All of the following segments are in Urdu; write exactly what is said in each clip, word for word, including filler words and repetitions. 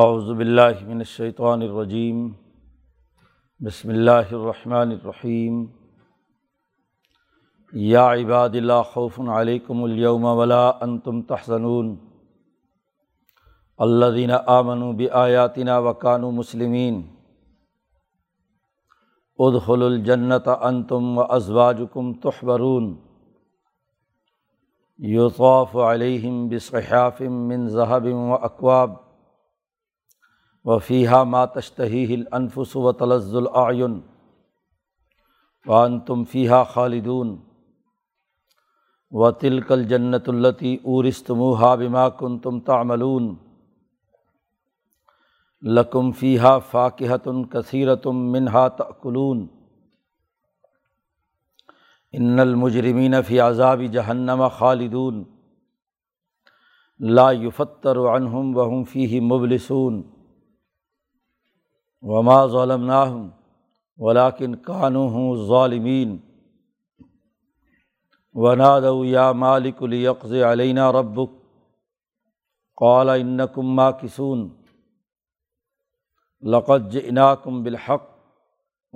اعوذ باللہ من الشیطان الرجیم بسم اللہ الرحمن الرحیم یا عباد لا خوف علیکم اليوم ولا انتم تحزنون الذین آمنوا بآیاتنا وکانوا مسلمین ادخلوا الجنۃ انتم وازواجکم تحبرون یطاف علیہم بصحاف من ذہب واکواب وفیہا ما تشتہیہ الانفس وتلذ الاعین وانتم فیہا خالدون وتلک الجنۃ التی اورثتموہا بما کنتم تعملون لکم فیہا فاکہۃ کثیرۃ منہا تأکلون ان المجرمین فی عذاب جہنم خالدون لا یفتر عنہم وہم فیہ مبلسون وما ظلمناہم ولیکن کانوا ھم الظالمین ونادوا یا مالک لیقض علینا ربک قال انکم ماکثون لقد جئناکم بالحق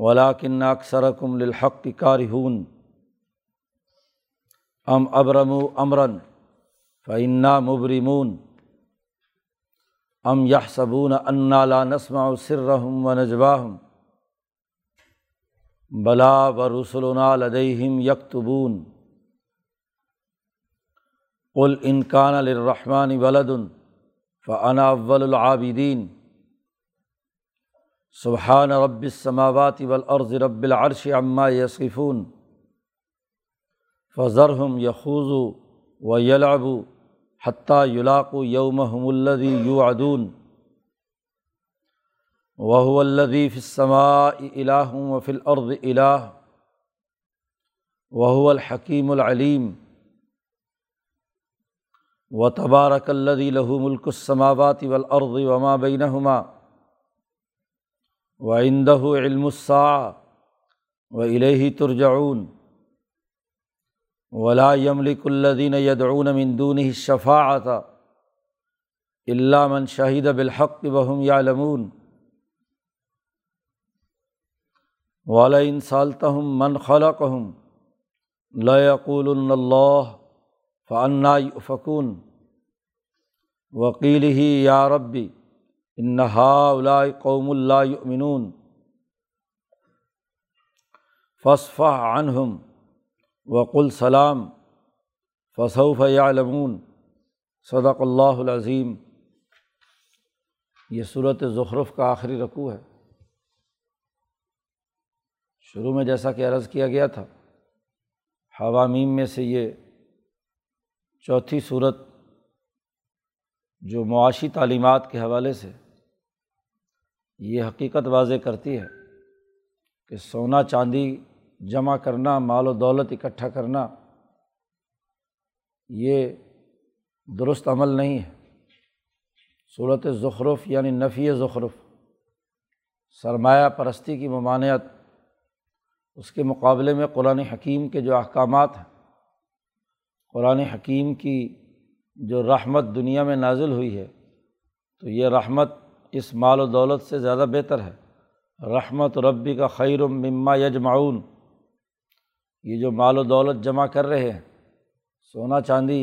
ولیکن اکثرکم للحق کارہون ام ابرموا امرا فانا مبرمون ام یحسبون انا لا نسمع سرهم ونجواهم بلا ورسلنا لدیہم یکتبون قل ان کان للرحمن ولد فانا اول العابدین سبحان رب السماوات والارض رب العرش عما یصفون فذرهم یخوضوا ویلعبوا حتیٰ یلاقوا یومهم الذی یوعدون وہو الذی فی السماء الہ وفی الارض الہ وہو الحکیم العلیم وتبارک الذی لہ ملک السماوات والارض وما بینہما وعندہ علم الساعۃ وإلیہ ترجعون ولا یملک الذین یدعون من دونہ الشفاعۃ الا من شہد بالحق وہم یعلمون ولئن سألتہم من خلقہم لیقولن اللہ فأنا یؤفکون وقیلہ یا ربی ان ہؤلاء قوم لا یؤمنون فاصفح عنہم وقل سلام فسوف یعلمون صدق اللہ العظیم۔ یہ سورۃ زخرف کا آخری رکوع ہے۔ شروع میں جیسا کہ عرض کیا گیا تھا، حوامیم میں سے یہ چوتھی سورت جو معاشی تعلیمات کے حوالے سے یہ حقیقت واضح کرتی ہے کہ سونا چاندی جمع کرنا، مال و دولت اکٹھا کرنا، یہ درست عمل نہیں ہے۔ صورت زخرف یعنی نفی زخرف، سرمایہ پرستی کی ممانعت، اس کے مقابلے میں قرآن حکیم کے جو احکامات ہیں، قرآن حکیم کی جو رحمت دنیا میں نازل ہوئی ہے، تو یہ رحمت اس مال و دولت سے زیادہ بہتر ہے۔ رحمت ربی کا خیر مما یجمعون، یہ جو مال و دولت جمع کر رہے ہیں، سونا چاندی،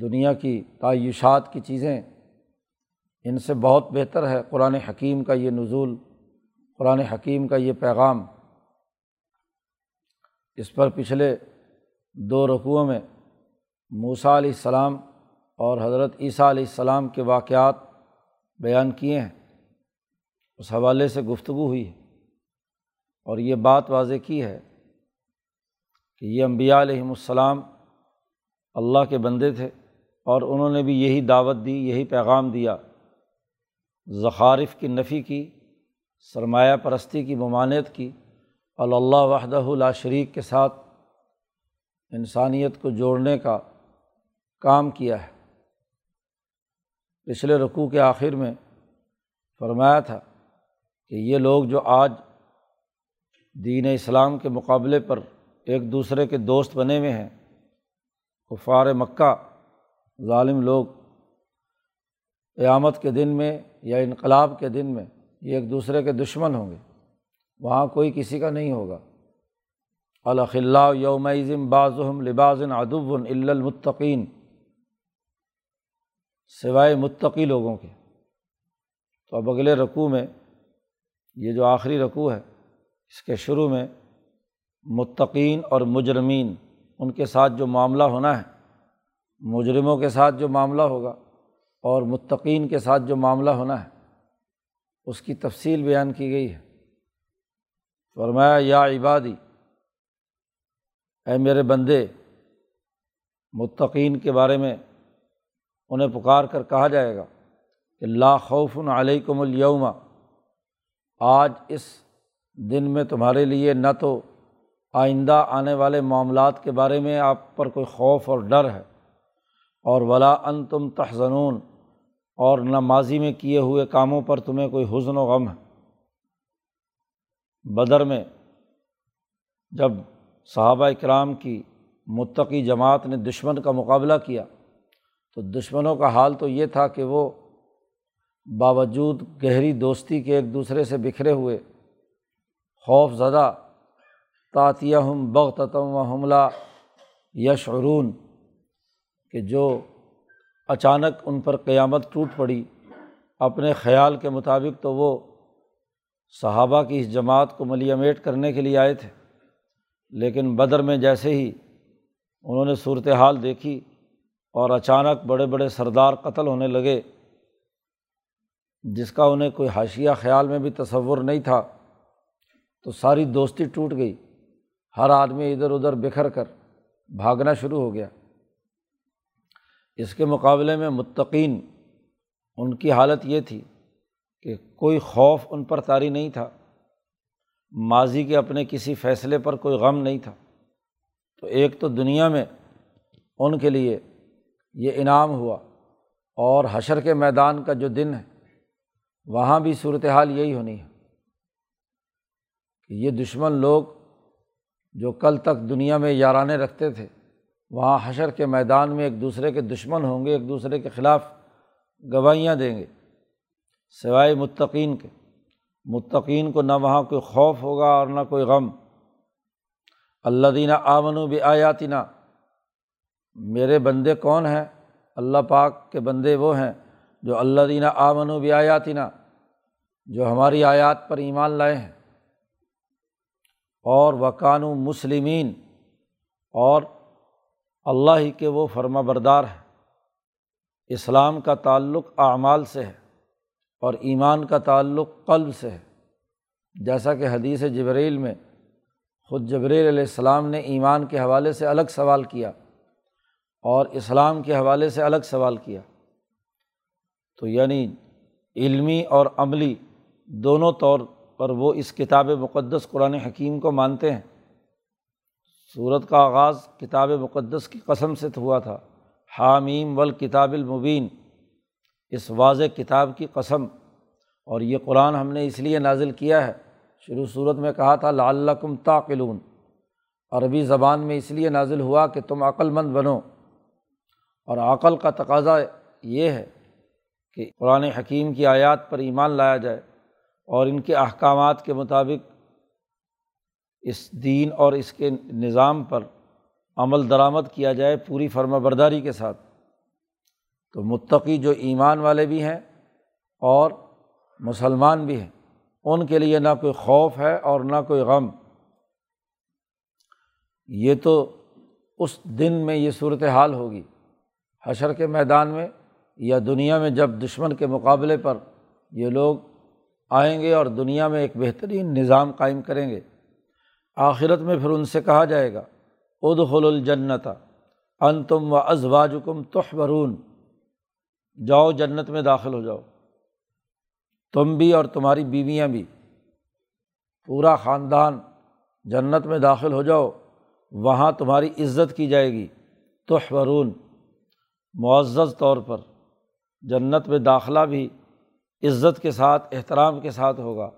دنیا کی تعیشات کی چیزیں، ان سے بہت بہتر ہے قرآن حکیم کا یہ نزول، قرآن حکیم کا یہ پیغام۔ اس پر پچھلے دو رکوعوں میں موسیٰ علیہ السلام اور حضرت عیسیٰ علیہ السلام کے واقعات بیان کیے ہیں، اس حوالے سے گفتگو ہوئی ہے، اور یہ بات واضح کی ہے کہ یہ انبیاء علیہم السلام اللہ کے بندے تھے، اور انہوں نے بھی یہی دعوت دی، یہی پیغام دیا، زخارف کی نفی کی، سرمایہ پرستی کی ممانعت کی، اللہ وحدہ لا شریک کے ساتھ انسانیت کو جوڑنے کا کام کیا ہے۔ پچھلے رکوع کے آخر میں فرمایا تھا کہ یہ لوگ جو آج دین اسلام کے مقابلے پر ایک دوسرے کے دوست بنے ہوئے ہیں، کفار مکہ ظالم لوگ، قیامت کے دن میں یا انقلاب کے دن میں یہ ایک دوسرے کے دشمن ہوں گے، وہاں کوئی کسی کا نہیں ہوگا۔ الاخلاء یومئذ بعضهم لبعض عدو الا المتقین، سوائے متقی لوگوں کے۔ تو اب اگلے رکوع میں، یہ جو آخری رکوع ہے، اس کے شروع میں متقین اور مجرمین، ان کے ساتھ جو معاملہ ہونا ہے، مجرموں کے ساتھ جو معاملہ ہوگا اور متقین کے ساتھ جو معاملہ ہونا ہے، اس کی تفصیل بیان کی گئی ہے۔ فرمایا یا عبادی، اے میرے بندے۔ متقین کے بارے میں انہیں پکار کر کہا جائے گا کہ لا خوف علیکم اليوم، آج اس دن میں تمہارے لیے نہ تو آئندہ آنے والے معاملات کے بارے میں آپ پر کوئی خوف اور ڈر ہے، اور ولا انتم تحزنون، اور نہ ماضی میں کیے ہوئے کاموں پر تمہیں کوئی حزن و غم ہے۔ بدر میں جب صحابہ اکرام کی متقی جماعت نے دشمن کا مقابلہ کیا تو دشمنوں کا حال تو یہ تھا کہ وہ باوجود گہری دوستی کے ایک دوسرے سے بکھرے ہوئے، خوف زدہ، تاتیہم بغتۃ وہم لا یشعرون، کہ جو اچانک ان پر قیامت ٹوٹ پڑی۔ اپنے خیال کے مطابق تو وہ صحابہ کی اس جماعت کو ملیمیٹ کرنے کے لیے آئے تھے، لیکن بدر میں جیسے ہی انہوں نے صورتحال دیکھی اور اچانک بڑے بڑے سردار قتل ہونے لگے، جس کا انہیں کوئی حاشیہ خیال میں بھی تصور نہیں تھا، تو ساری دوستی ٹوٹ گئی، ہر آدمی ادھر ادھر بکھر کر بھاگنا شروع ہو گیا۔ اس کے مقابلے میں متقین، ان کی حالت یہ تھی کہ کوئی خوف ان پر طاری نہیں تھا، ماضی کے اپنے کسی فیصلے پر کوئی غم نہیں تھا۔ تو ایک تو دنیا میں ان کے لیے یہ انعام ہوا، اور حشر کے میدان کا جو دن ہے وہاں بھی صورتحال یہی ہونی ہے کہ یہ دشمن لوگ جو کل تک دنیا میں یارانے رکھتے تھے، وہاں حشر کے میدان میں ایک دوسرے کے دشمن ہوں گے، ایک دوسرے کے خلاف گواہیاں دیں گے، سوائے متقین کے۔ متقین کو نہ وہاں کوئی خوف ہوگا اور نہ کوئی غم۔ الذین آمنوا بآیاتنا، میرے بندے کون ہیں؟ اللہ پاک کے بندے وہ ہیں جو الذین آمنوا بآیاتنا، جو ہماری آیات پر ایمان لائے ہیں، اور وکانوا مسلمین، اور اللہ ہی کے وہ فرما بردار ہیں۔ اسلام کا تعلق اعمال سے ہے اور ایمان کا تعلق قلب سے ہے، جیسا کہ حدیث جبریل میں خود جبریل علیہ السلام نے ایمان کے حوالے سے الگ سوال کیا اور اسلام کے حوالے سے الگ سوال کیا۔ تو یعنی علمی اور عملی دونوں طور پر وہ اس کتاب مقدس قرآن حکیم کو مانتے ہیں۔ سورت کا آغاز کتاب مقدس کی قسم سے ہوا تھا، حامیم والکتاب المبین، اس واضح کتاب کی قسم۔ اور یہ قرآن ہم نے اس لیے نازل کیا ہے، شروع صورت میں کہا تھا لعلکم تعقلون، عربی زبان میں اس لیے نازل ہوا کہ تم عقل مند بنو، اور عقل کا تقاضا یہ ہے کہ قرآن حکیم کی آیات پر ایمان لایا جائے اور ان کے احکامات کے مطابق اس دین اور اس کے نظام پر عمل درآمد کیا جائے پوری فرما برداری کے ساتھ۔ تو متقی جو ایمان والے بھی ہیں اور مسلمان بھی ہیں، ان کے لیے نہ کوئی خوف ہے اور نہ کوئی غم۔ یہ تو اس دن میں یہ صورتحال ہوگی، حشر کے میدان میں یا دنیا میں، جب دشمن کے مقابلے پر یہ لوگ آئیں گے اور دنیا میں ایک بہترین نظام قائم کریں گے۔ آخرت میں پھر ان سے کہا جائے گا ادخلوا الجنۃ انتم وازواجکم تحبرون، جاؤ جنت میں داخل ہو جاؤ، تم بھی اور تمہاری بیویاں بھی، پورا خاندان جنت میں داخل ہو جاؤ، وہاں تمہاری عزت کی جائے گی۔ تحبرون، معزز طور پر جنت میں داخلہ بھی عزت کے ساتھ، احترام کے ساتھ ہوگا،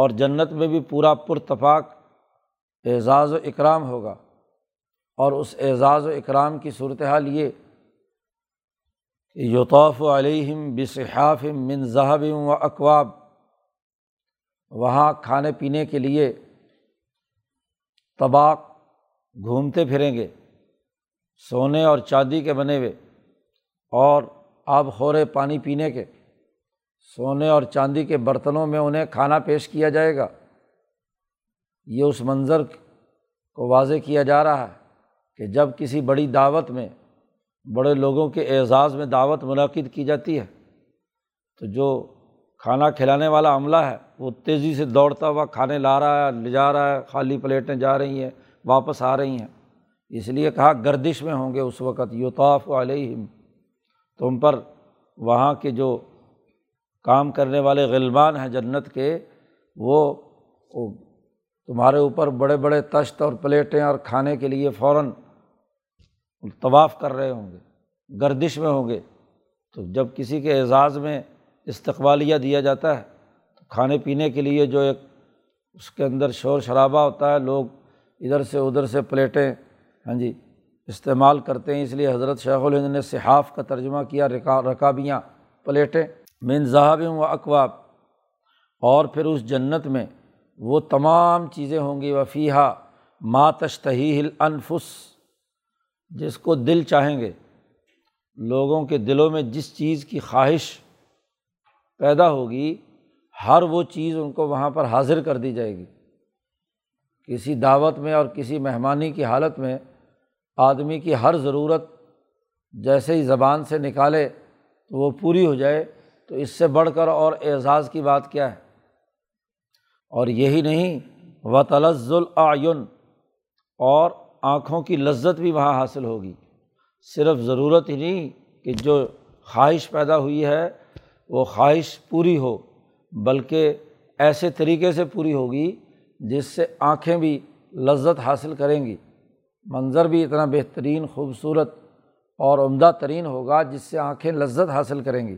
اور جنت میں بھی پورا پرتفاق اعزاز و اکرام ہوگا۔ اور اس اعزاز و اکرام کی صورتحال یہ یطاف علیہم بصحاف من ذہب و اکواب، وہاں کھانے پینے کے لیے طباق گھومتے پھریں گے، سونے اور چاندی کے بنے ہوئے، اور آب خورے پانی پینے کے، سونے اور چاندی کے برتنوں میں انہیں کھانا پیش کیا جائے گا۔ یہ اس منظر کو واضح کیا جا رہا ہے کہ جب کسی بڑی دعوت میں، بڑے لوگوں کے اعزاز میں دعوت منعقد کی جاتی ہے، تو جو کھانا کھلانے والا عملہ ہے وہ تیزی سے دوڑتا ہوا کھانے لا رہا ہے، لے جا رہا ہے، خالی پلیٹیں جا رہی ہیں، واپس آ رہی ہیں۔ اس لیے کہا گردش میں ہوں گے اس وقت، یطاف علیہم، تو ان پر وہاں کے جو کام کرنے والے غلمان ہیں جنت کے، وہ تمہارے اوپر بڑے بڑے تشت اور پلیٹیں اور کھانے کے لیے فوراً طواف کر رہے ہوں گے، گردش میں ہوں گے۔ تو جب کسی کے اعزاز میں استقبالیہ دیا جاتا ہے تو کھانے پینے کے لیے جو ایک اس کے اندر شور شرابہ ہوتا ہے، لوگ ادھر سے ادھر سے پلیٹیں ہاں جی استعمال کرتے ہیں۔ اس لیے حضرت شیخ الہند نے صحاف کا ترجمہ کیا رکا رکابیاں، پلیٹیں، من ذہب و اکواب، اور پھر اس جنت میں وہ تمام چیزیں ہوں گی، وفیہا ما تشتہیہ الانفس، جس کو دل چاہیں گے، لوگوں کے دلوں میں جس چیز کی خواہش پیدا ہوگی ہر وہ چیز ان کو وہاں پر حاضر کر دی جائے گی۔ کسی دعوت میں اور کسی مہمانی کی حالت میں آدمی کی ہر ضرورت جیسے ہی زبان سے نکالے تو وہ پوری ہو جائے، تو اس سے بڑھ کر اور اعزاز کی بات کیا ہے؟ اور یہی نہیں، وَتَلَذُّ الْأَعْیُنُ، اور آنکھوں کی لذت بھی وہاں حاصل ہوگی۔ صرف ضرورت ہی نہیں کہ جو خواہش پیدا ہوئی ہے وہ خواہش پوری ہو، بلکہ ایسے طریقے سے پوری ہوگی جس سے آنکھیں بھی لذت حاصل کریں گی۔ منظر بھی اتنا بہترین، خوبصورت اور عمدہ ترین ہوگا جس سے آنکھیں لذت حاصل کریں گی۔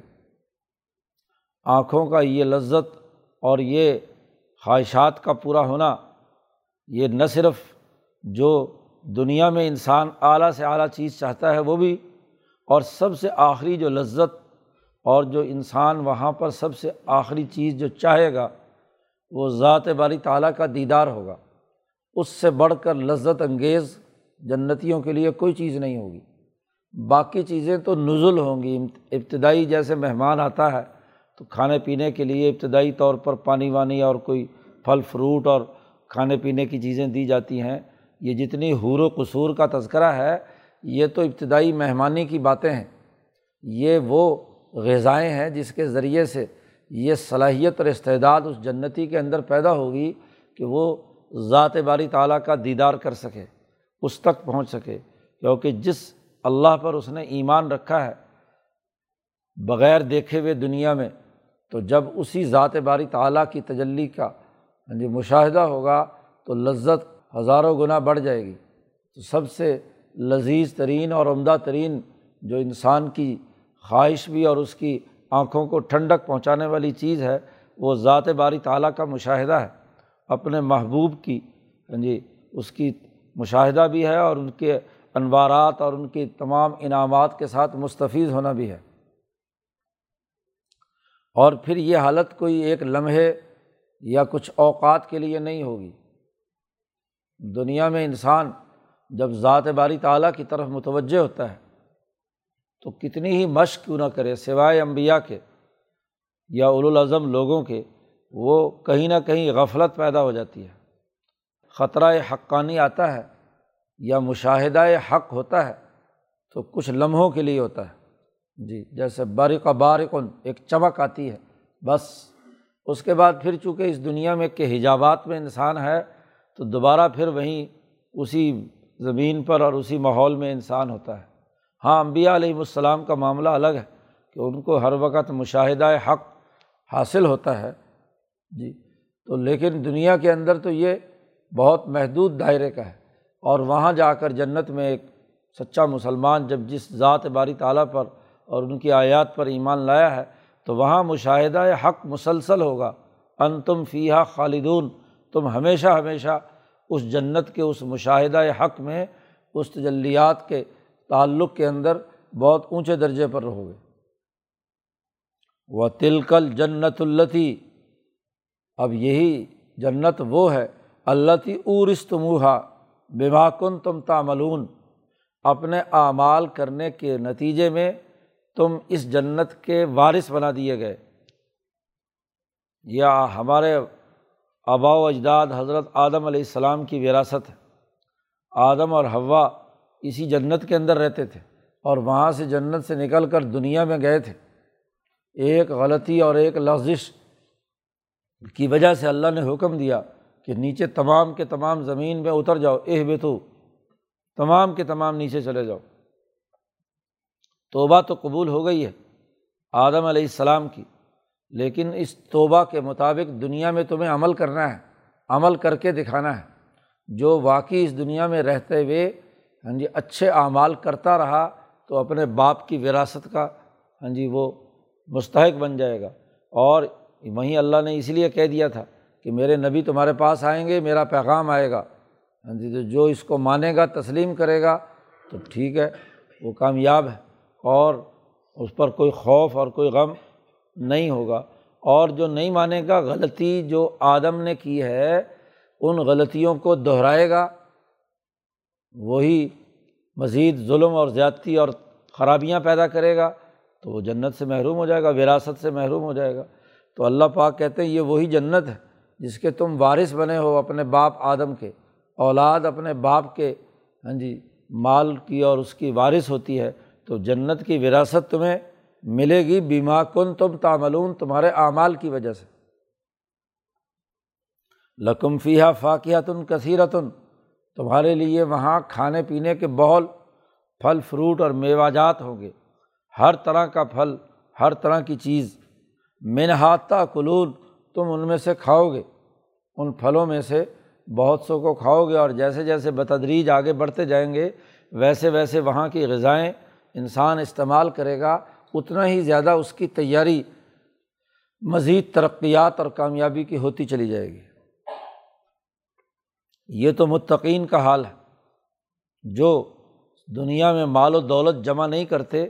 آنکھوں کا یہ لذت اور یہ خواہشات کا پورا ہونا، یہ نہ صرف جو دنیا میں انسان اعلیٰ سے اعلیٰ چیز چاہتا ہے وہ بھی، اور سب سے آخری جو لذت اور جو انسان وہاں پر سب سے آخری چیز جو چاہے گا وہ ذات باری تعالیٰ کا دیدار ہوگا۔ اس سے بڑھ کر لذت انگیز جنتیوں کے لیے کوئی چیز نہیں ہوگی۔ باقی چیزیں تو نزل ہوں گی، ابتدائی جیسے مہمان آتا ہے تو کھانے پینے کے لیے ابتدائی طور پر پانی وانی اور کوئی پھل فروٹ اور کھانے پینے کی چیزیں دی جاتی ہیں۔ یہ جتنی حور و قصور کا تذکرہ ہے یہ تو ابتدائی مہمانی کی باتیں ہیں، یہ وہ غذائیں ہیں جس کے ذریعے سے یہ صلاحیت اور استعداد اس جنتی کے اندر پیدا ہوگی کہ وہ ذات باری تعالیٰ کا دیدار کر سکے، اس تک پہنچ سکے، کیونکہ جس اللہ پر اس نے ایمان رکھا ہے بغیر دیکھے ہوئے دنیا میں، تو جب اسی ذات باری تعالیٰ کی تجلی کا مشاہدہ ہوگا تو لذت ہزاروں گنا بڑھ جائے گی۔ تو سب سے لذیذ ترین اور عمدہ ترین جو انسان کی خواہش بھی اور اس کی آنکھوں کو ٹھنڈک پہنچانے والی چیز ہے وہ ذات باری تعالیٰ کا مشاہدہ ہے، اپنے محبوب کی جی اس کی مشاہدہ بھی ہے، اور ان کے انوارات اور ان کے تمام انعامات کے ساتھ مستفیض ہونا بھی ہے۔ اور پھر یہ حالت کوئی ایک لمحے یا کچھ اوقات کے لیے نہیں ہوگی۔ دنیا میں انسان جب ذات باری تعالیٰ کی طرف متوجہ ہوتا ہے تو کتنی ہی مشق کیوں نہ کرے، سوائے انبیاء کے یا اولوالعزم لوگوں کے، وہ کہیں نہ کہیں غفلت پیدا ہو جاتی ہے، خطرہ حقانی آتا ہے یا مشاہدہ حق ہوتا ہے تو کچھ لمحوں کے لیے ہوتا ہے جی، جیسے بارق بارق ایک چمک آتی ہے بس، اس کے بعد پھر چونکہ اس دنیا میں کے حجابات میں انسان ہے تو دوبارہ پھر وہیں اسی زمین پر اور اسی ماحول میں انسان ہوتا ہے۔ ہاں انبیاء علیہ السلام کا معاملہ الگ ہے کہ ان کو ہر وقت مشاہدہ حق حاصل ہوتا ہے جی، تو لیکن دنیا کے اندر تو یہ بہت محدود دائرے کا ہے، اور وہاں جا کر جنت میں ایک سچا مسلمان جب جس ذات باری تعالیٰ پر اور ان کی آیات پر ایمان لایا ہے تو وہاں مشاہدہ حق مسلسل ہوگا۔ انتم فیہا خالدون، تم ہمیشہ ہمیشہ اس جنت کے اس مشاہدہ حق میں، اس تجلیات کے تعلق کے اندر بہت اونچے درجے پر رہو گے۔ وَتِلْكَ الْجَنَّةُ الَّتِي، اب یہی جنت وہ ہے، الَّتِي اُورِثْتُمُوهَا بِمَا كُنْتُمْ تَعْمَلُونَ، اپنے اعمال کرنے کے نتیجے میں تم اس جنت کے وارث بنا دیے گئے۔ یا ہمارے آباء و اجداد حضرت آدم علیہ السلام کی وراثت ہے، آدم اور حوا اسی جنت کے اندر رہتے تھے اور وہاں سے جنت سے نکل کر دنیا میں گئے تھے۔ ایک غلطی اور ایک لغزش کی وجہ سے اللہ نے حکم دیا کہ نیچے تمام کے تمام زمین میں اتر جاؤ، اہبتو، تمام کے تمام نیچے چلے جاؤ۔ توبہ تو قبول ہو گئی ہے آدم علیہ السلام کی، لیکن اس توبہ کے مطابق دنیا میں تمہیں عمل کرنا ہے، عمل کر کے دکھانا ہے۔ جو واقعی اس دنیا میں رہتے ہوئے ہاں جی اچھے اعمال کرتا رہا تو اپنے باپ کی وراثت کا ہاں جی وہ مستحق بن جائے گا۔ اور وہیں اللہ نے اس لیے کہہ دیا تھا کہ میرے نبی تمہارے پاس آئیں گے، میرا پیغام آئے گا، ہاں جی تو جو اس کو مانے گا، تسلیم کرے گا تو ٹھیک ہے، وہ کامیاب ہے اور اس پر کوئی خوف اور کوئی غم نہیں ہوگا۔ اور جو نہیں مانے گا، غلطی جو آدم نے کی ہے ان غلطیوں کو دہرائے گا، وہی مزید ظلم اور زیادتی اور خرابیاں پیدا کرے گا تو وہ جنت سے محروم ہو جائے گا، وراثت سے محروم ہو جائے گا۔ تو اللہ پاک کہتے ہیں یہ وہی جنت ہے جس کے تم وارث بنے ہو، اپنے باپ آدم کے، اولاد اپنے باپ کے ہاں جی مال کی اور اس کی وارث ہوتی ہے۔ تو جنت کی وراثت تمہیں ملے گی بما کنتم تعملون، تمہارے اعمال کی وجہ سے۔ لکم فیہا فاکہۃ کثیرۃ، تمہارے لیے وہاں کھانے پینے کے بہت پھل فروٹ اور میوہجات ہوں گے، ہر طرح کا پھل، ہر طرح کی چیز۔ منہا تاکلون، تم ان میں سے کھاؤ گے، ان پھلوں میں سے بہت سو کو کھاؤ گے۔ اور جیسے جیسے بتدریج آگے بڑھتے جائیں گے ویسے ویسے وہاں کی غذائیں انسان استعمال کرے گا، اتنا ہی زیادہ اس کی تیاری مزید ترقیات اور کامیابی کی ہوتی چلی جائے گی۔ یہ تو متقین کا حال ہے جو دنیا میں مال و دولت جمع نہیں کرتے،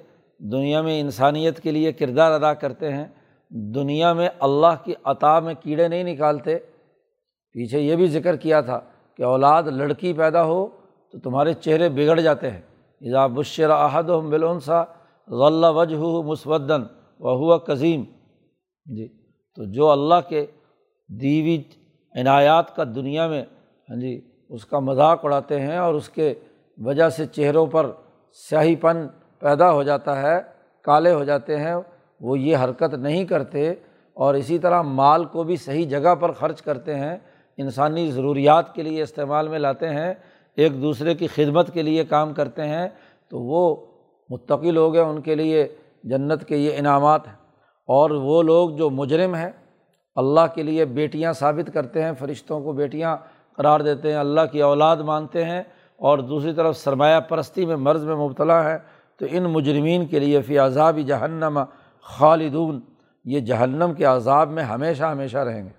دنیا میں انسانیت کے لیے کردار ادا کرتے ہیں، دنیا میں اللہ کی عطا میں کیڑے نہیں نکالتے۔ پیچھے یہ بھی ذکر کیا تھا کہ اولاد لڑکی پیدا ہو تو تمہارے چہرے بگڑ جاتے ہیں، اذا بشر احدهم بالانثى ظل وجهه مسودا وهو کظیم۔ جی تو جو اللہ کے دیوی عنایات کا دنیا میں ہاں جی اس کا مذاق اڑاتے ہیں اور اس کے وجہ سے چہروں پر سیاہی پن پیدا ہو جاتا ہے، کالے ہو جاتے ہیں، وہ یہ حرکت نہیں کرتے۔ اور اسی طرح مال کو بھی صحیح جگہ پر خرچ کرتے ہیں، انسانی ضروریات کے لیے استعمال میں لاتے ہیں، ایک دوسرے کی خدمت کے لیے کام کرتے ہیں، تو وہ متقی لوگ ہیں، ان کے لیے جنت کے یہ انعامات ہیں۔ اور وہ لوگ جو مجرم ہیں، اللہ کے لیے بیٹیاں ثابت کرتے ہیں، فرشتوں کو بیٹیاں قرار دیتے ہیں، اللہ کی اولاد مانتے ہیں، اور دوسری طرف سرمایہ پرستی میں مرض میں مبتلا ہیں، تو ان مجرمین کے لیے فی عذاب جہنم خالدون، یہ جہنم کے عذاب میں ہمیشہ ہمیشہ رہیں گے۔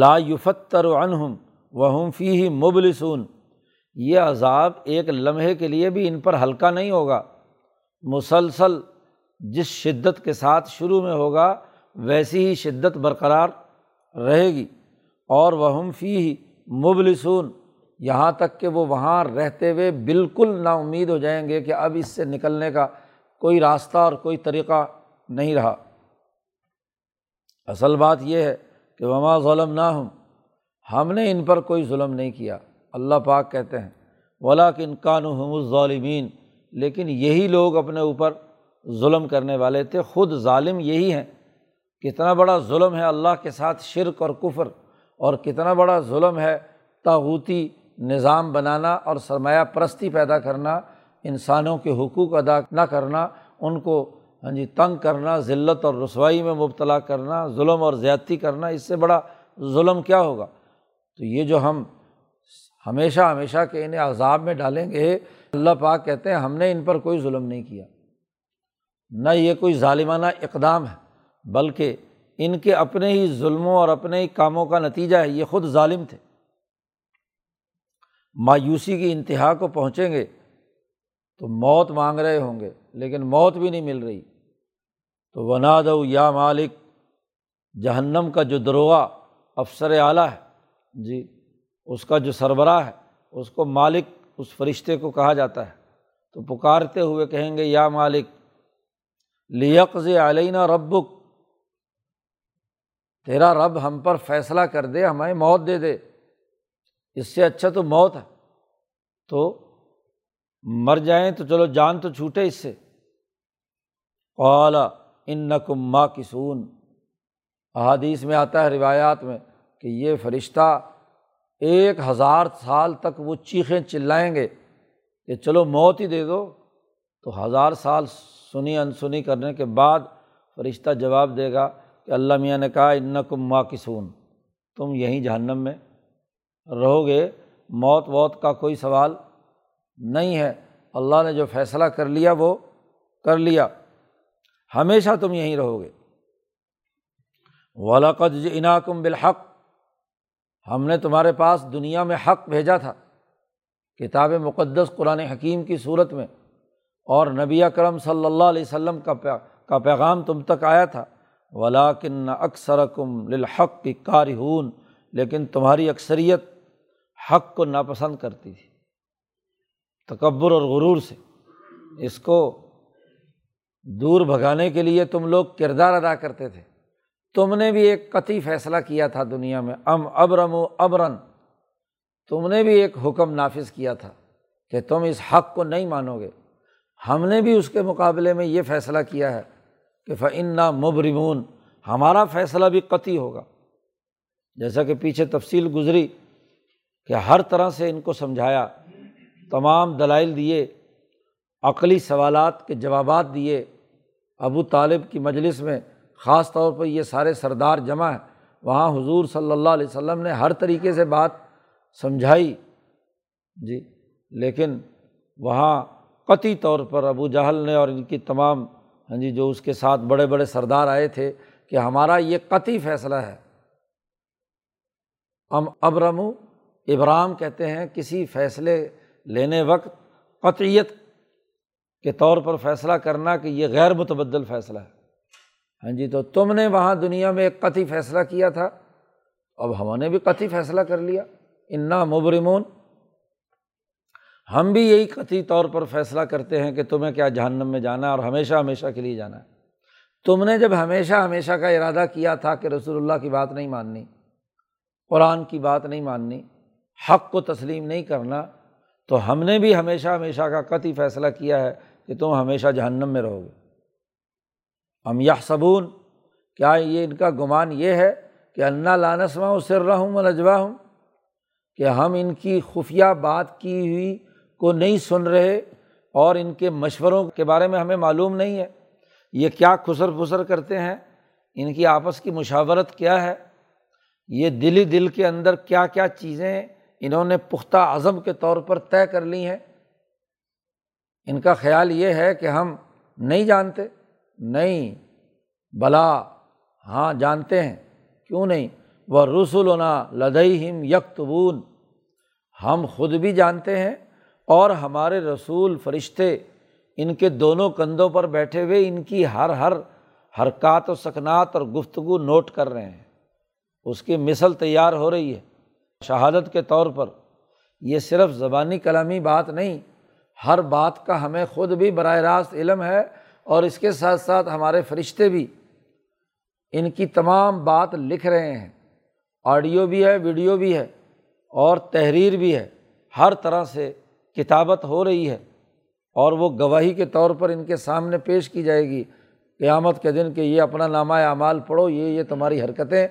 لا یفتر عنہم وہم فیہ مبلسون، یہ عذاب ایک لمحے کے لیے بھی ان پر ہلکا نہیں ہوگا، مسلسل جس شدت کے ساتھ شروع میں ہوگا ویسی ہی شدت برقرار رہے گی۔ اور وہم فیہ مبلسون، یہاں تک کہ وہ وہاں رہتے ہوئے بالکل نا امید ہو جائیں گے کہ اب اس سے نکلنے کا کوئی راستہ اور کوئی طریقہ نہیں رہا۔ اصل بات یہ ہے کہ وما ظلمناہم، ہم نے ان پر کوئی ظلم نہیں کیا، اللہ پاک کہتے ہیں وَلَٰكِنْ كَانُوا هُمُ الظَّالِمِينَ، لیکن یہی لوگ اپنے اوپر ظلم کرنے والے تھے، خود ظالم یہی ہیں۔ کتنا بڑا ظلم ہے اللہ کے ساتھ شرک اور کفر، اور کتنا بڑا ظلم ہے طاغوتی نظام بنانا اور سرمایہ پرستی پیدا کرنا، انسانوں کے حقوق ادا نہ کرنا، ان کو ہاں جی تنگ کرنا، ذلت اور رسوائی میں مبتلا کرنا، ظلم اور زیادتی کرنا، اس سے بڑا ظلم کیا ہوگا؟ تو یہ جو ہم ہمیشہ ہمیشہ کے انہیں عذاب میں ڈالیں گے، اللہ پاک کہتے ہیں ہم نے ان پر کوئی ظلم نہیں کیا، نہ یہ کوئی ظالمانہ اقدام ہے، بلکہ ان کے اپنے ہی ظلموں اور اپنے ہی کاموں کا نتیجہ ہے، یہ خود ظالم تھے۔ مایوسی کی انتہا کو پہنچیں گے تو موت مانگ رہے ہوں گے لیکن موت بھی نہیں مل رہی، تو ونادوا یا مالک، جہنم کا جو دروغہ افسر اعلیٰ ہے جی، اس کا جو سربراہ ہے، اس کو مالک، اس فرشتے کو کہا جاتا ہے، تو پکارتے ہوئے کہیں گے یا مالک لیقضی علینا ربک، تیرا رب ہم پر فیصلہ کر دے، ہمیں موت دے دے، اس سے اچھا تو موت ہے، تو مر جائیں تو چلو جان تو چھوٹے اس سے۔ قال انکم ماکثون، احادیث میں آتا ہے، روایات میں، کہ یہ فرشتہ ایک ہزار سال تک وہ چیخیں چلائیں گے کہ چلو موت ہی دے دو، تو ہزار سال سنی انسنی کرنے کے بعد فرشتہ جواب دے گا کہ اللہ میاں نے کہا انکم ماکثون، تم یہیں جہنم میں رہو گے، موت ووت کا کوئی سوال نہیں ہے، اللہ نے جو فیصلہ کر لیا وہ کر لیا، ہمیشہ تم یہیں رہو گے۔ وَلَقَدْ جِئْنَاكُمْ بِالْحَقِّ، ہم نے تمہارے پاس دنیا میں حق بھیجا تھا، کتاب مقدس قرآن حکیم کی صورت میں، اور نبی اکرم صلی اللہ علیہ وسلم کا پیغام تم تک آیا تھا۔ وَلَٰكِنَّ أَكْثَرَكُمْ لِلْحَقِّ كَارِهُونَ، لیکن تمہاری اکثریت حق کو ناپسند کرتی تھی، تکبر اور غرور سے اس کو دور بھگانے کے لیے تم لوگ کردار ادا کرتے تھے۔ تم نے بھی ایک قطعی فیصلہ کیا تھا دنیا میں، ام ابرمو ابرن، تم نے بھی ایک حکم نافذ کیا تھا کہ تم اس حق کو نہیں مانو گے، ہم نے بھی اس کے مقابلے میں یہ فیصلہ کیا ہے کہ فإنا مبرمون، ہمارا فیصلہ بھی قطعی ہوگا، جیسا کہ پیچھے تفصیل گزری کہ ہر طرح سے ان کو سمجھایا، تمام دلائل دیے، عقلی سوالات کے جوابات دیے۔ ابو طالب کی مجلس میں خاص طور پر یہ سارے سردار جمع ہیں، وہاں حضور صلی اللہ علیہ وسلم نے ہر طریقے سے بات سمجھائی جی، لیکن وہاں قطعی طور پر ابو جہل نے اور ان کی تمام ہاں جی جو اس کے ساتھ بڑے بڑے سردار آئے تھے کہ ہمارا یہ قطعی فیصلہ ہے۔ ام ابرمو ابرام کہتے ہیں کسی فیصلے لینے وقت قطعیت کے طور پر فیصلہ کرنا کہ یہ غیر متبدل فیصلہ ہے، ہاں جی، تو تم نے وہاں دنیا میں ایک قطعی فیصلہ کیا تھا، اب ہم نے بھی قطعی فیصلہ کر لیا، انا مبرمون، ہم بھی یہی قطعی طور پر فیصلہ کرتے ہیں کہ تمہیں کیا جہنم میں جانا ہے اور ہمیشہ ہمیشہ کے لیے جانا ہے۔ تم نے جب ہمیشہ ہمیشہ کا ارادہ کیا تھا کہ رسول اللہ کی بات نہیں ماننی، قرآن کی بات نہیں ماننی، حق کو تسلیم نہیں کرنا، تو ہم نے بھی ہمیشہ ہمیشہ کا قطعی فیصلہ کیا ہے کہ تم ہمیشہ جہنم میں رہو گے۔ ام یحسبون، کیا یہ ان کا گمان یہ ہے کہ انا لا نسمع سرهم ونجواهم، کہ ہم ان کی خفیہ بات کی ہوئی کو نہیں سن رہے اور ان کے مشوروں کے بارے میں ہمیں معلوم نہیں ہے، یہ کیا خسر پھسر کرتے ہیں، ان کی آپس کی مشاورت کیا ہے، یہ دلی دل کے اندر کیا کیا چیزیں انہوں نے پختہ عزم کے طور پر طے کر لی ہیں، ان کا خیال یہ ہے کہ ہم نہیں جانتے، نہیں بلا ہاں جانتے ہیں، کیوں نہیں، وَرُسُلُنَا لَدَيْهِمْ يَكْتُبُونَ، ہم خود بھی جانتے ہیں اور ہمارے رسول فرشتے ان کے دونوں کندھوں پر بیٹھے ہوئے ان کی ہر ہر حرکات و سکنات اور گفتگو نوٹ کر رہے ہیں، اس کی مثل تیار ہو رہی ہے شہادت کے طور پر۔ یہ صرف زبانی کلامی بات نہیں، ہر بات کا ہمیں خود بھی براہ راست علم ہے، اور اس کے ساتھ ساتھ ہمارے فرشتے بھی ان کی تمام بات لکھ رہے ہیں، آڈیو بھی ہے، ویڈیو بھی ہے، اور تحریر بھی ہے، ہر طرح سے کتابت ہو رہی ہے، اور وہ گواہی کے طور پر ان کے سامنے پیش کی جائے گی قیامت کے دن کہ یہ اپنا نامہ اعمال پڑھو، یہ یہ تمہاری حرکتیں،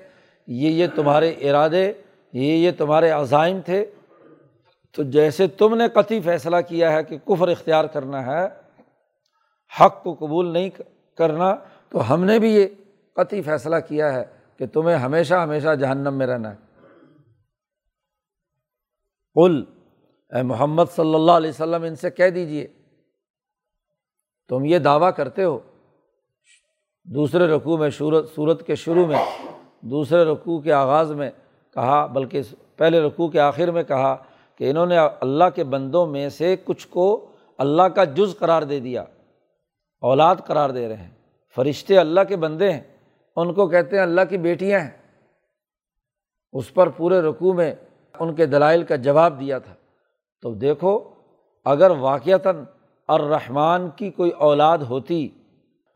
یہ یہ تمہارے ارادے، یہ یہ تمہارے عزائم تھے، تو جیسے تم نے قطعی فیصلہ کیا ہے کہ کفر اختیار کرنا ہے، حق کو قبول نہیں کرنا، تو ہم نے بھی یہ قطعی فیصلہ کیا ہے کہ تمہیں ہمیشہ ہمیشہ جہنم میں رہنا ہے۔ قل، اے محمد صلی اللہ علیہ وسلم ان سے کہہ دیجئے، تم یہ دعویٰ کرتے ہو، دوسرے رکوع میں، سورت کے شروع میں، دوسرے رکوع کے آغاز میں کہا، بلکہ پہلے رکوع کے آخر میں کہا کہ انہوں نے اللہ کے بندوں میں سے کچھ کو اللہ کا جز قرار دے دیا، اولاد قرار دے رہے ہیں۔ فرشتے اللہ کے بندے ہیں، ان کو کہتے ہیں اللہ کی بیٹیاں ہیں۔ اس پر پورے رکوع میں ان کے دلائل کا جواب دیا تھا۔ تو دیکھو، اگر واقعتاً الرحمن کی کوئی اولاد ہوتی،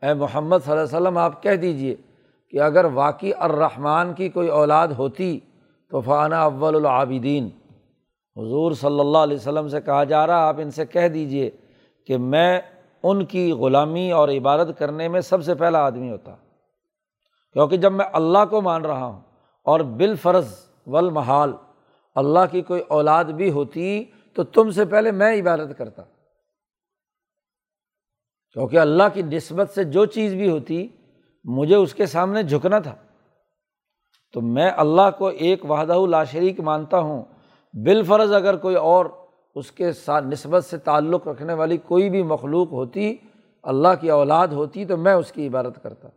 اے محمد صلی اللہ علیہ وسلم آپ کہہ دیجئے کہ اگر واقعی الرحمن کی کوئی اولاد ہوتی تو فانا اول العابدین۔ حضور صلی اللہ علیہ وسلم سے کہا جا رہا، آپ ان سے کہہ دیجئے کہ میں ان کی غلامی اور عبادت کرنے میں سب سے پہلا آدمی ہوتا، کیونکہ جب میں اللہ کو مان رہا ہوں اور بالفرض والمحال اللہ کی کوئی اولاد بھی ہوتی تو تم سے پہلے میں عبادت کرتا، کیونکہ اللہ کی نسبت سے جو چیز بھی ہوتی مجھے اس کے سامنے جھکنا تھا۔ تو میں اللہ کو ایک وحدہ لا شریک مانتا ہوں، بالفرض اگر کوئی اور اس کے ساتھ نسبت سے تعلق رکھنے والی کوئی بھی مخلوق ہوتی، اللہ کی اولاد ہوتی، تو میں اس کی عبادت کرتا۔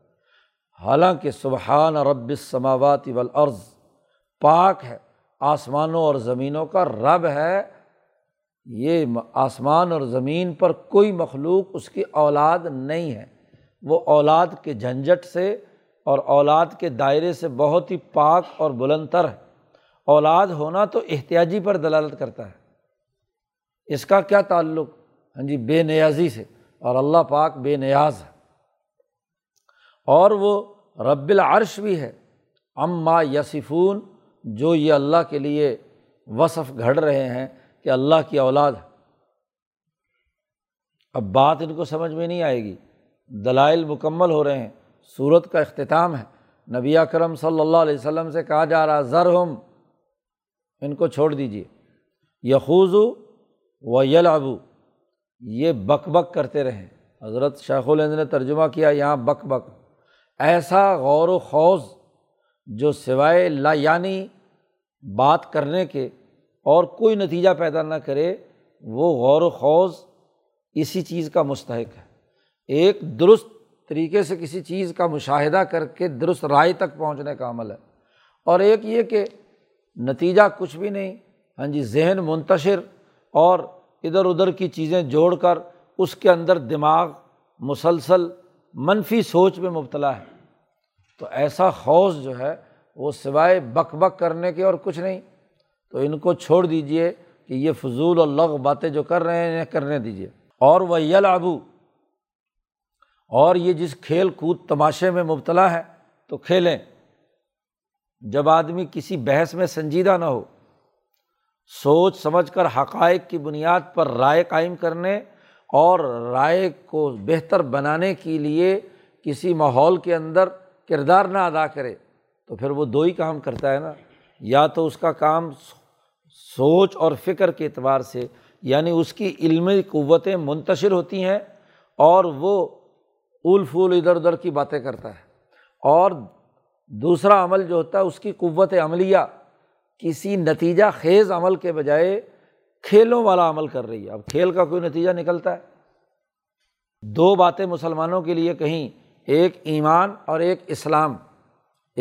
حالانکہ سبحان رب السماوات والارض، پاک ہے آسمانوں اور زمینوں کا، رب ہے، یہ آسمان اور زمین پر کوئی مخلوق اس کی اولاد نہیں ہے۔ وہ اولاد کے جھنجھٹ سے اور اولاد کے دائرے سے بہت ہی پاک اور بلند تر ہے۔ اولاد ہونا تو احتیاجی پر دلالت کرتا ہے، اس کا کیا تعلق؟ ہاں جی، بے نیازی سے، اور اللہ پاک بے نیاز ہے۔ اور وہ رب العرش بھی ہے، عما یصفون، جو یہ اللہ کے لیے وصف گھڑ رہے ہیں کہ اللہ کی اولاد ہے۔ اب بات ان کو سمجھ میں نہیں آئے گی، دلائل مکمل ہو رہے ہیں، سورت کا اختتام ہے۔ نبی اکرم صلی اللہ علیہ وسلم سے کہا جا رہا، ذرہم، ان کو چھوڑ دیجیے، یخوضو و یلعبو، یہ بک بک کرتے رہیں۔ حضرت شیخ الہند نے ترجمہ کیا یہاں بک بک، ایسا غور و خوض جو سوائے لا یعنی بات کرنے کے اور کوئی نتیجہ پیدا نہ کرے، وہ غور و خوض اسی چیز کا مستحق ہے۔ ایک درست طریقے سے کسی چیز کا مشاہدہ کر کے درست رائے تک پہنچنے کا عمل ہے، اور ایک یہ کہ نتیجہ کچھ بھی نہیں، ہاں جی، ذہن منتشر اور ادھر ادھر کی چیزیں جوڑ کر اس کے اندر دماغ مسلسل منفی سوچ میں مبتلا ہے۔ تو ایسا خوض جو ہے وہ سوائے بک بک کرنے کے اور کچھ نہیں، تو ان کو چھوڑ دیجئے کہ یہ فضول اور لغو باتیں جو کر رہے ہیں کرنے دیجئے۔ اور وہ یلعبو، اور یہ جس کھیل کود تماشے میں مبتلا ہے تو کھیلیں، جب آدمی کسی بحث میں سنجیدہ نہ ہو، سوچ سمجھ کر حقائق کی بنیاد پر رائے قائم کرنے اور رائے کو بہتر بنانے کے لیے کسی ماحول کے اندر کردار نہ ادا کرے، تو پھر وہ دو ہی کام کرتا ہے نا، یا تو اس کا کام سوچ اور فکر کے اعتبار سے، یعنی اس کی علمی قوتیں منتشر ہوتی ہیں اور وہ اول پھول ادھر ادھر کی باتیں کرتا ہے، اور دوسرا عمل جو ہوتا ہے اس کی قوت عملیہ کسی نتیجہ خیز عمل کے بجائے کھیلوں والا عمل کر رہی ہے۔ اب کھیل کا کوئی نتیجہ نکلتا ہے؟ دو باتیں مسلمانوں کے لیے کہیں، ایک ایمان اور ایک اسلام،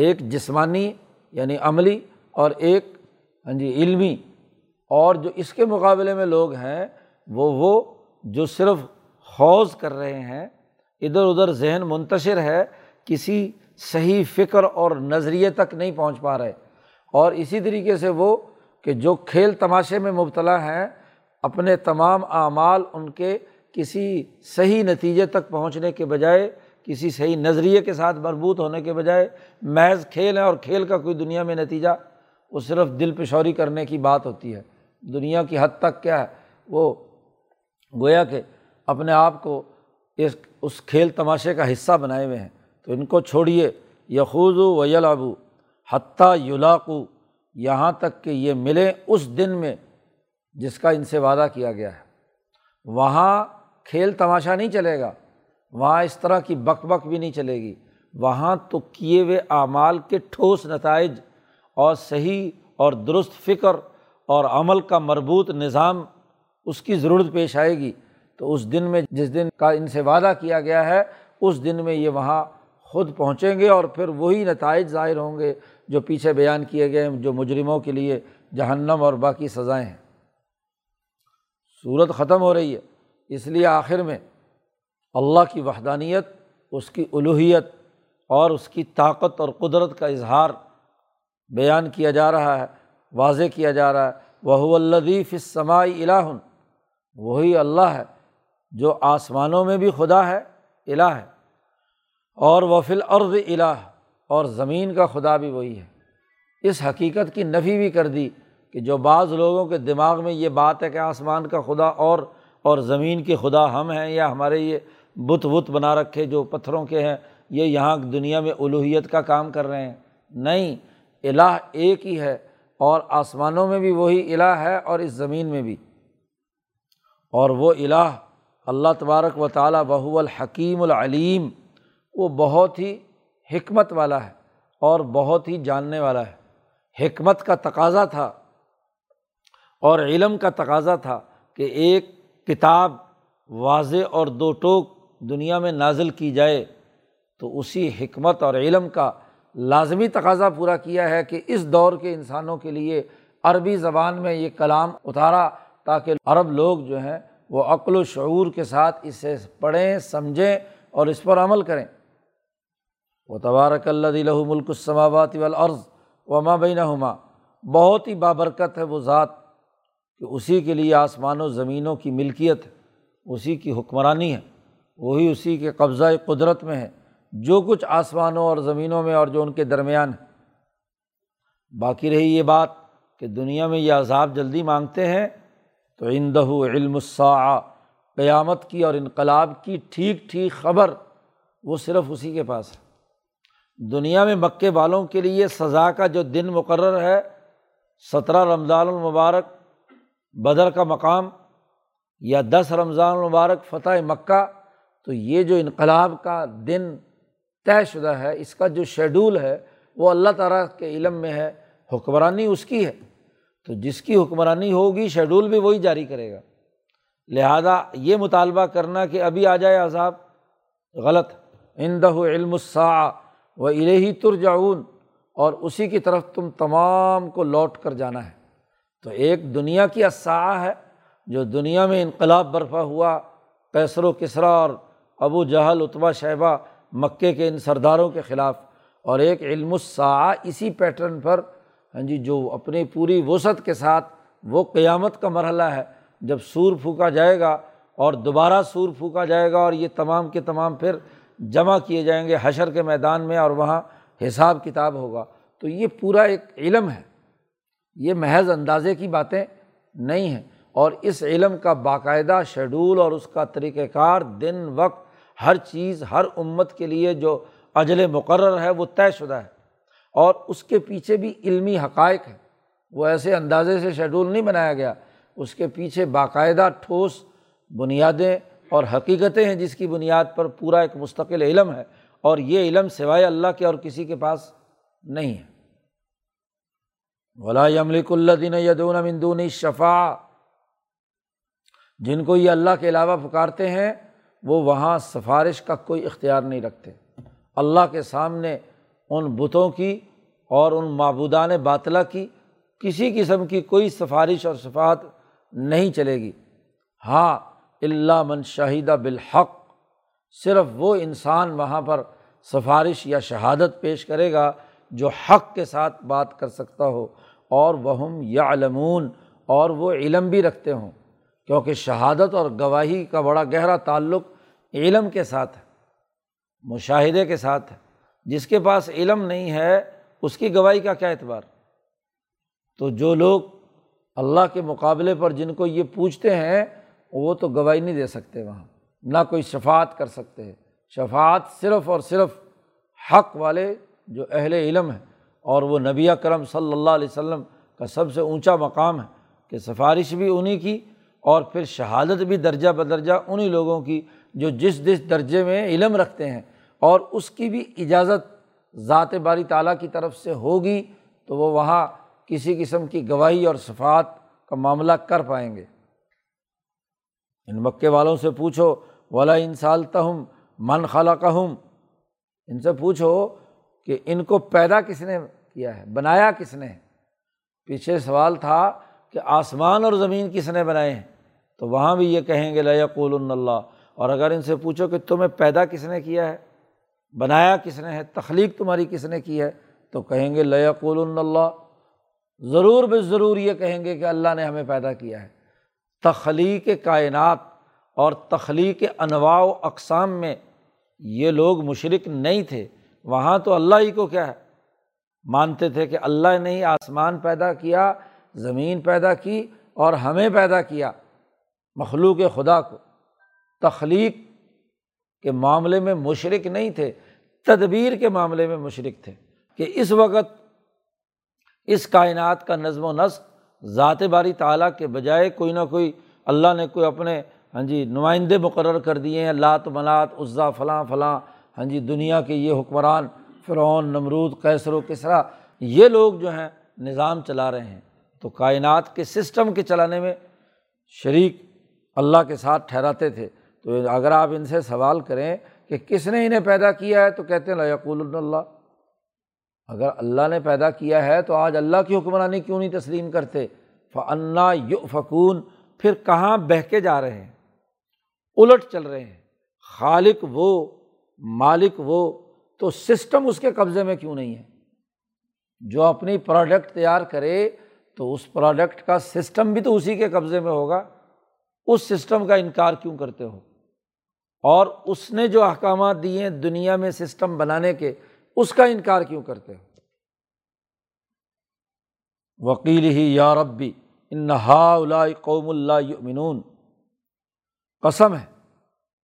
ایک جسمانی یعنی عملی اور ایک ہاں جی علمی۔ اور جو اس کے مقابلے میں لوگ ہیں وہ وہ جو صرف خوض کر رہے ہیں، ادھر ادھر ذہن منتشر ہے، کسی صحیح فکر اور نظریے تک نہیں پہنچ پا رہے، اور اسی طریقے سے وہ کہ جو کھیل تماشے میں مبتلا ہیں، اپنے تمام اعمال ان کے کسی صحیح نتیجے تک پہنچنے کے بجائے، کسی صحیح نظریے کے ساتھ مربوط ہونے کے بجائے محض کھیل ہے، اور کھیل کا کوئی دنیا میں نتیجہ، وہ صرف دل پشوری کرنے کی بات ہوتی ہے۔ دنیا کی حد تک کیا ہے، وہ گویا کہ اپنے آپ کو اس اس کھیل تماشے کا حصہ بنائے ہوئے ہیں، تو ان کو چھوڑیے۔ یخوضوا و یلعبوا حتی یلاقوا، یہاں تک کہ یہ ملیں اس دن میں جس کا ان سے وعدہ کیا گیا ہے۔ وہاں کھیل تماشا نہیں چلے گا، وہاں اس طرح کی بک بک بھی نہیں چلے گی، وہاں تو کیے ہوئے اعمال کے ٹھوس نتائج اور صحیح اور درست فکر اور عمل کا مربوط نظام، اس کی ضرورت پیش آئے گی۔ تو اس دن میں جس دن کا ان سے وعدہ کیا گیا ہے، اس دن میں یہ وہاں خود پہنچیں گے، اور پھر وہی نتائج ظاہر ہوں گے جو پیچھے بیان کیے گئے ہیں، جو مجرموں کے لیے جہنم اور باقی سزائیں ہیں۔ سورت ختم ہو رہی ہے، اس لیے آخر میں اللہ کی وحدانیت، اس کی الوہیت اور اس کی طاقت اور قدرت کا اظہار بیان کیا جا رہا ہے، واضح کیا جا رہا ہے۔ وَهُوَ الَّذِي فِي السَّمَاءِ إِلَٰهٌ، وہی اللہ ہے جو آسمانوں میں بھی خدا ہے، الہ ہے، اور وَفِي الْأَرْضِ الہ، اور زمین کا خدا بھی وہی ہے۔ اس حقیقت کی نفی بھی کر دی کہ جو بعض لوگوں کے دماغ میں یہ بات ہے کہ آسمان کا خدا اور اور زمین کے خدا ہم ہیں، یا ہمارے یہ بت بت بنا رکھے جو پتھروں کے ہیں، یہ یہاں دنیا میں الوہیت کا کام کر رہے ہیں۔ نہیں، الہ ایک ہی ہے، اور آسمانوں میں بھی وہی الہ ہے اور اس زمین میں بھی۔ اور وہ الہ اللہ تبارک و تعالیٰ وہو الحکیم العلیم، وہ بہت ہی حکمت والا ہے اور بہت ہی جاننے والا ہے۔ حکمت کا تقاضا تھا اور علم کا تقاضا تھا کہ ایک کتاب واضح اور دو ٹوک دنیا میں نازل کی جائے، تو اسی حکمت اور علم کا لازمی تقاضا پورا کیا ہے کہ اس دور کے انسانوں کے لیے عربی زبان میں یہ کلام اتارا، تاکہ عرب لوگ جو ہیں وہ عقل و شعور کے ساتھ اسے پڑھیں، سمجھیں اور اس پر عمل کریں۔ وتبارک الذی لہ ملک السماوات والارض وما بینہما، بہت ہی بابرکت ہے وہ ذات کہ اسی کے لیے آسمان و زمینوں کی ملکیت ہے، اسی کی حکمرانی ہے، وہی اسی کے قبضہ قدرت میں ہے، جو کچھ آسمانوں اور زمینوں میں اور جو ان کے درمیان ہے۔ باقی رہی یہ بات کہ دنیا میں یہ عذاب جلدی مانگتے ہیں، تو عندہ علم الساعہ، قیامت کی اور انقلاب کی ٹھیک ٹھیک خبر وہ صرف اسی کے پاس ہے۔ دنیا میں مکے والوں کے لیے سزا کا جو دن مقرر ہے، سترہ رمضان المبارک بدر کا مقام، یا دس رمضان المبارک فتح مکہ، تو یہ جو انقلاب کا دن طے شدہ ہے، اس کا جو شیڈول ہے وہ اللہ تعالیٰ کے علم میں ہے، حکمرانی اس کی ہے، تو جس کی حکمرانی ہوگی شیڈول بھی وہی جاری کرے گا۔ لہذا یہ مطالبہ کرنا کہ ابھی آ جائے عذاب غلط۔ عندہ علم الساعہ والیہ ترجعون، اور اسی کی طرف تم تمام کو لوٹ کر جانا ہے۔ تو ایک دنیا کی الساعہ ہے جو دنیا میں انقلاب برپا ہوا، قیصر و کسریٰ اور ابو جہل، عتبہ، شیبہ، مکے کے ان سرداروں کے خلاف، اور ایک علم الساعہ اسی پیٹرن پر، ہاں جی، جو اپنی پوری وسعت کے ساتھ وہ قیامت کا مرحلہ ہے جب سور پھونکا جائے گا اور دوبارہ سور پھونکا جائے گا، اور یہ تمام کے تمام پھر جمع کیے جائیں گے حشر کے میدان میں، اور وہاں حساب کتاب ہوگا۔ تو یہ پورا ایک علم ہے، یہ محض اندازے کی باتیں نہیں ہیں، اور اس علم کا باقاعدہ شیڈول اور اس کا طریقہ کار، دن، وقت، ہر چیز، ہر امت کے لیے جو اجل مقرر ہے وہ طے شدہ ہے، اور اس کے پیچھے بھی علمی حقائق ہیں، وہ ایسے اندازے سے شیڈول نہیں بنایا گیا، اس کے پیچھے باقاعدہ ٹھوس بنیادیں اور حقیقتیں ہیں جس کی بنیاد پر پورا ایک مستقل علم ہے، اور یہ علم سوائے اللہ کے اور کسی کے پاس نہیں ہے۔ وَلَا يَمْلِكُ الَّذِينَ يَدْعُونَ مِن دُونِهِ الشَّفَاعَةَ، جن کو یہ اللہ کے علاوہ پکارتے ہیں وہ وہاں سفارش کا کوئی اختیار نہیں رکھتے۔ اللہ کے سامنے ان بتوں کی اور ان معبودان باطلہ کی کسی قسم کی کوئی سفارش اور شفاعت نہیں چلے گی۔ ہاں، الا من شہیدہ بالحق، صرف وہ انسان وہاں پر سفارش یا شہادت پیش کرے گا جو حق کے ساتھ بات کر سکتا ہو، اور وہم یعلمون، اور وہ علم بھی رکھتے ہوں، کیونکہ شہادت اور گواہی کا بڑا گہرا تعلق علم کے ساتھ ہے، مشاہدے کے ساتھ ہے۔ جس کے پاس علم نہیں ہے اس کی گواہی کا کیا اعتبار؟ تو جو لوگ اللہ کے مقابلے پر جن کو یہ پوچھتے ہیں وہ تو گواہی نہیں دے سکتے، وہاں نہ کوئی شفاعت کر سکتے ہیں۔ شفاعت صرف اور صرف حق والے جو اہل علم ہیں، اور وہ نبی اکرم صلی اللہ علیہ وسلم کا سب سے اونچا مقام ہے کہ سفارش بھی انہی کی، اور پھر شہادت بھی درجہ بدرجہ انہی لوگوں کی جو جس جس درجے میں علم رکھتے ہیں، اور اس کی بھی اجازت ذات باری تعالیٰ کی طرف سے ہوگی، تو وہ وہاں کسی قسم کی گواہی اور شفاعت کا معاملہ کر پائیں گے۔ ان مکے والوں سے پوچھو، وَلَئِنْ سَأَلْتَهُمْ مَنْ خَلَقَهُمْ، ان سے پوچھو کہ ان کو پیدا کس نے کیا ہے، بنایا کس نے ہے؟ پیچھے سوال تھا کہ آسمان اور زمین کس نے بنائے ہیں، تو وہاں بھی یہ کہیں گے لا یقولن اللہ۔ اور اگر ان سے پوچھو کہ تمہیں پیدا کس نے کیا ہے، بنایا کس نے ہے، تخلیق تمہاری کس نے کی ہے، تو کہیں گے لا یقولن اللہ، ضرور بے ضرور یہ کہیں گے کہ اللہ نے ہمیں پیدا کیا ہے۔ تخلیق کائنات اور تخلیق انواع و اقسام میں یہ لوگ مشرک نہیں تھے، وہاں تو اللہ ہی کو کیا ہے مانتے تھے کہ اللہ نے ہی آسمان پیدا کیا، زمین پیدا کی اور ہمیں پیدا کیا، مخلوق خدا کو۔ تخلیق کے معاملے میں مشرک نہیں تھے، تدبیر کے معاملے میں مشرک تھے کہ اس وقت اس کائنات کا نظم و نسق ذات باری تعالیٰ کے بجائے کوئی نہ کوئی اللہ نے کوئی اپنے ہاں جی نمائندے مقرر کر دیے ہیں، لات منات عزا فلاں فلاں، ہاں جی دنیا کے یہ حکمران فرعون نمرود قیصر و کسریٰ، یہ لوگ جو ہیں نظام چلا رہے ہیں۔ تو کائنات کے سسٹم کے چلانے میں شریک اللہ کے ساتھ ٹھہراتے تھے۔ تو اگر آپ ان سے سوال کریں کہ کس نے انہیں پیدا کیا ہے تو کہتے ہیں لا یقولن اللہ۔ اگر اللہ نے پیدا کیا ہے تو آج اللہ کی حکمرانی کیوں نہیں تسلیم کرتے؟ فَأَنَّا يُؤْفَكُونَ، پھر کہاں بہکے جا رہے ہیں، الٹ چل رہے ہیں۔ خالق وہ، مالک وہ، تو سسٹم اس کے قبضے میں کیوں نہیں ہے؟ جو اپنی پروڈکٹ تیار کرے تو اس پروڈکٹ کا سسٹم بھی تو اسی کے قبضے میں ہوگا، اس سسٹم کا انکار کیوں کرتے ہو؟ اور اس نے جو احکامات دیے ہیں دنیا میں سسٹم بنانے کے، اس کا انکار کیوں کرتے ہو؟ وقیل ہی یا ربی ان ہؤلاء قوم لا یؤمنون، قسم ہے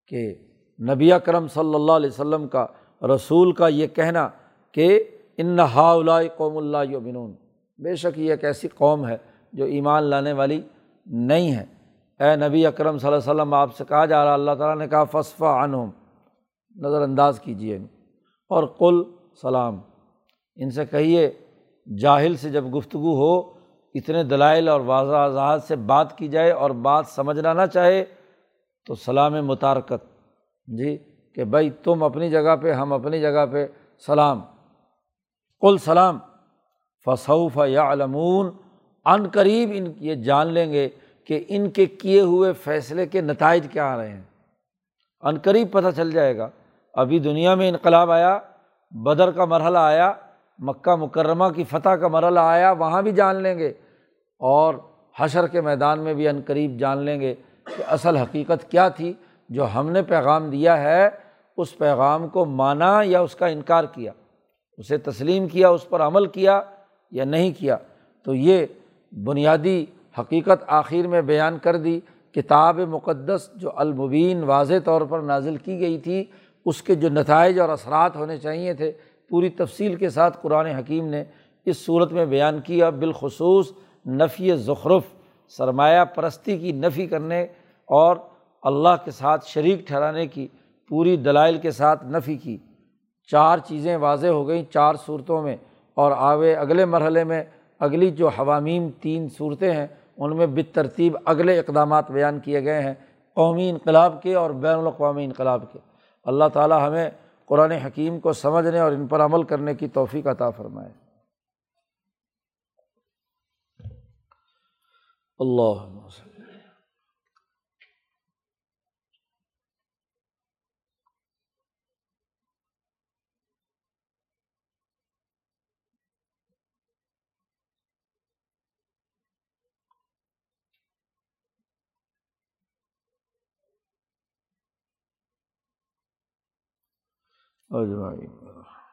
کہ نبی اکرم صلی اللہ علیہ وسلم کا، رسول کا یہ کہنا کہ ان ہؤلاء قوم لا یؤمنون، بے شک یہ ایک ایسی قوم ہے جو ایمان لانے والی نہیں ہے۔ اے نبی اکرم صلی اللہ علیہ وسلم، آپ سے کہا جا رہا، اللہ تعالیٰ نے کہا فاصفح عنہم، نظر انداز کیجیے، اور قل سلام، ان سے کہیے جاہل سے جب گفتگو ہو اتنے دلائل اور واضح اظہار سے بات کی جائے، اور بات سمجھنا نہ چاہے تو سلام متارکت، جی کہ بھائی تم اپنی جگہ پہ، ہم اپنی جگہ پہ، سلام، قل سلام، فسوف یعلمون، عن قریب ان یہ جان لیں گے کہ ان کے کیے ہوئے فیصلے کے نتائج کیا آ رہے ہیں، عن قریب پتہ چل جائے گا۔ ابھی دنیا میں انقلاب آیا، بدر کا مرحلہ آیا، مکہ مکرمہ کی فتح کا مرحلہ آیا، وہاں بھی جان لیں گے، اور حشر کے میدان میں بھی عنقریب جان لیں گے کہ اصل حقیقت کیا تھی، جو ہم نے پیغام دیا ہے اس پیغام کو مانا یا اس کا انکار کیا، اسے تسلیم کیا، اس پر عمل کیا یا نہیں کیا۔ تو یہ بنیادی حقیقت آخر میں بیان کر دی۔ کتاب مقدس جو المبین واضح طور پر نازل کی گئی تھی، اس کے جو نتائج اور اثرات ہونے چاہیے تھے، پوری تفصیل کے ساتھ قرآن حکیم نے اس صورت میں بیان کیا، بالخصوص نفی زخرف، سرمایہ پرستی کی نفی کرنے اور اللہ کے ساتھ شریک ٹھہرانے کی پوری دلائل کے ساتھ نفی کی۔ چار چیزیں واضح ہو گئیں چار صورتوں میں، اور آوے اگلے مرحلے میں اگلی جو حوامیم تین صورتیں ہیں ان میں بالترتیب اگلے اقدامات بیان کیے گئے ہیں، قومی انقلاب کے اور بین الاقوامی انقلاب کے۔ اللہ تعالیٰ ہمیں قرآن حکیم کو سمجھنے اور ان پر عمل کرنے کی توفیق عطا فرمائے۔ اللہم صل۔ اور